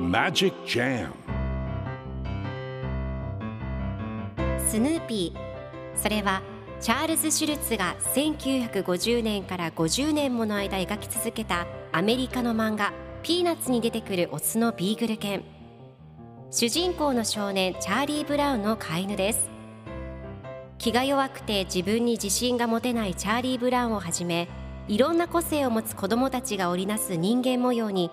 Magic Jam スヌーピー、それはチャールズ・シュルツが1950年から50年もの間描き続けたアメリカの漫画ピーナッツに出てくるオスのビーグル犬、主人公の少年チャーリー・ブラウンの飼い犬です。気が弱くて自分に自信が持てないチャーリー・ブラウンをはじめ、いろんな個性を持つ子どもたちが織りなす人間模様に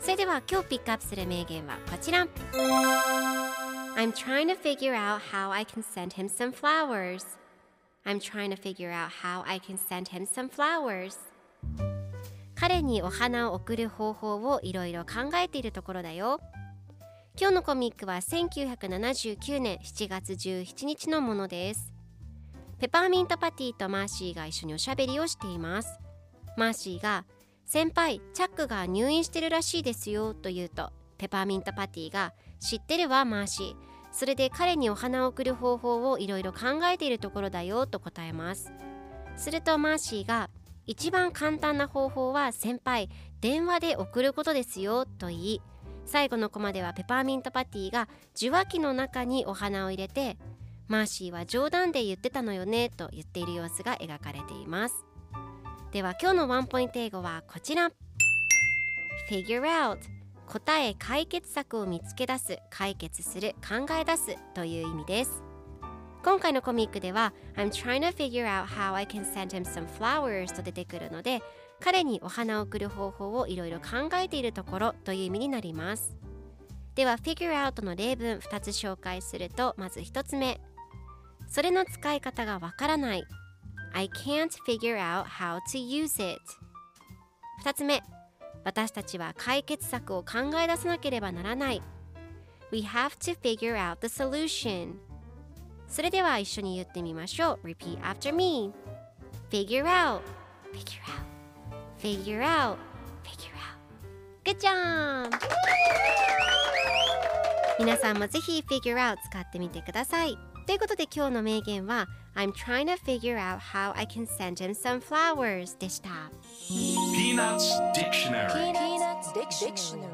それでは今日ピックアップする名言はこちら。 I'm trying to figure out how I can send him some flowers. I'm trying to figure out how I can send him some flowers. 彼にお花を贈る方法をいろいろ考えているところだよ。今日のコミックは1979年7月17日のものです。ペパーミントパティとマーシーが一緒におしゃべりをしています。マーシーが、先輩、チャックが入院してるらしいですよと言うと、ペパーミントパティが、知ってるわマーシー、それで彼にお花を贈る方法をいろいろ考えているところだよと答えます。するとマーシーが、一番簡単な方法は先輩、電話で送ることですよと言い、最後のコマではペパーミントパティが受話器の中にお花を入れて、マーシーは冗談で言ってたのよねと言っている様子が描かれています。では今日のワンポイント英語はこちら。 Figure out、 答え、解決策を見つけ出す、解決する、考え出すという意味です。今回のコミックでは I'm trying to figure out how I can send him some flowers と出てくるので、彼にお花を贈る方法をいろいろ考えているところという意味になります。では Figure out の例文2つ紹介すると、まず1つ目、それの使い方がわからない。 I can't figure out how to use it。 2つ目、私たちは解決策を考え出さなければならない。 We have to figure out the solution。 それでは一緒に言ってみましょう。 Repeat after me。 Figure out。 Figure out。 Figure out。 Figure out。 Good job！ 皆さんもぜひ Figure out 使ってみてください。ということで今日の名言は I'm trying to figure out how I can send him some flowers でした。ピーナッツ・ディクショナリー。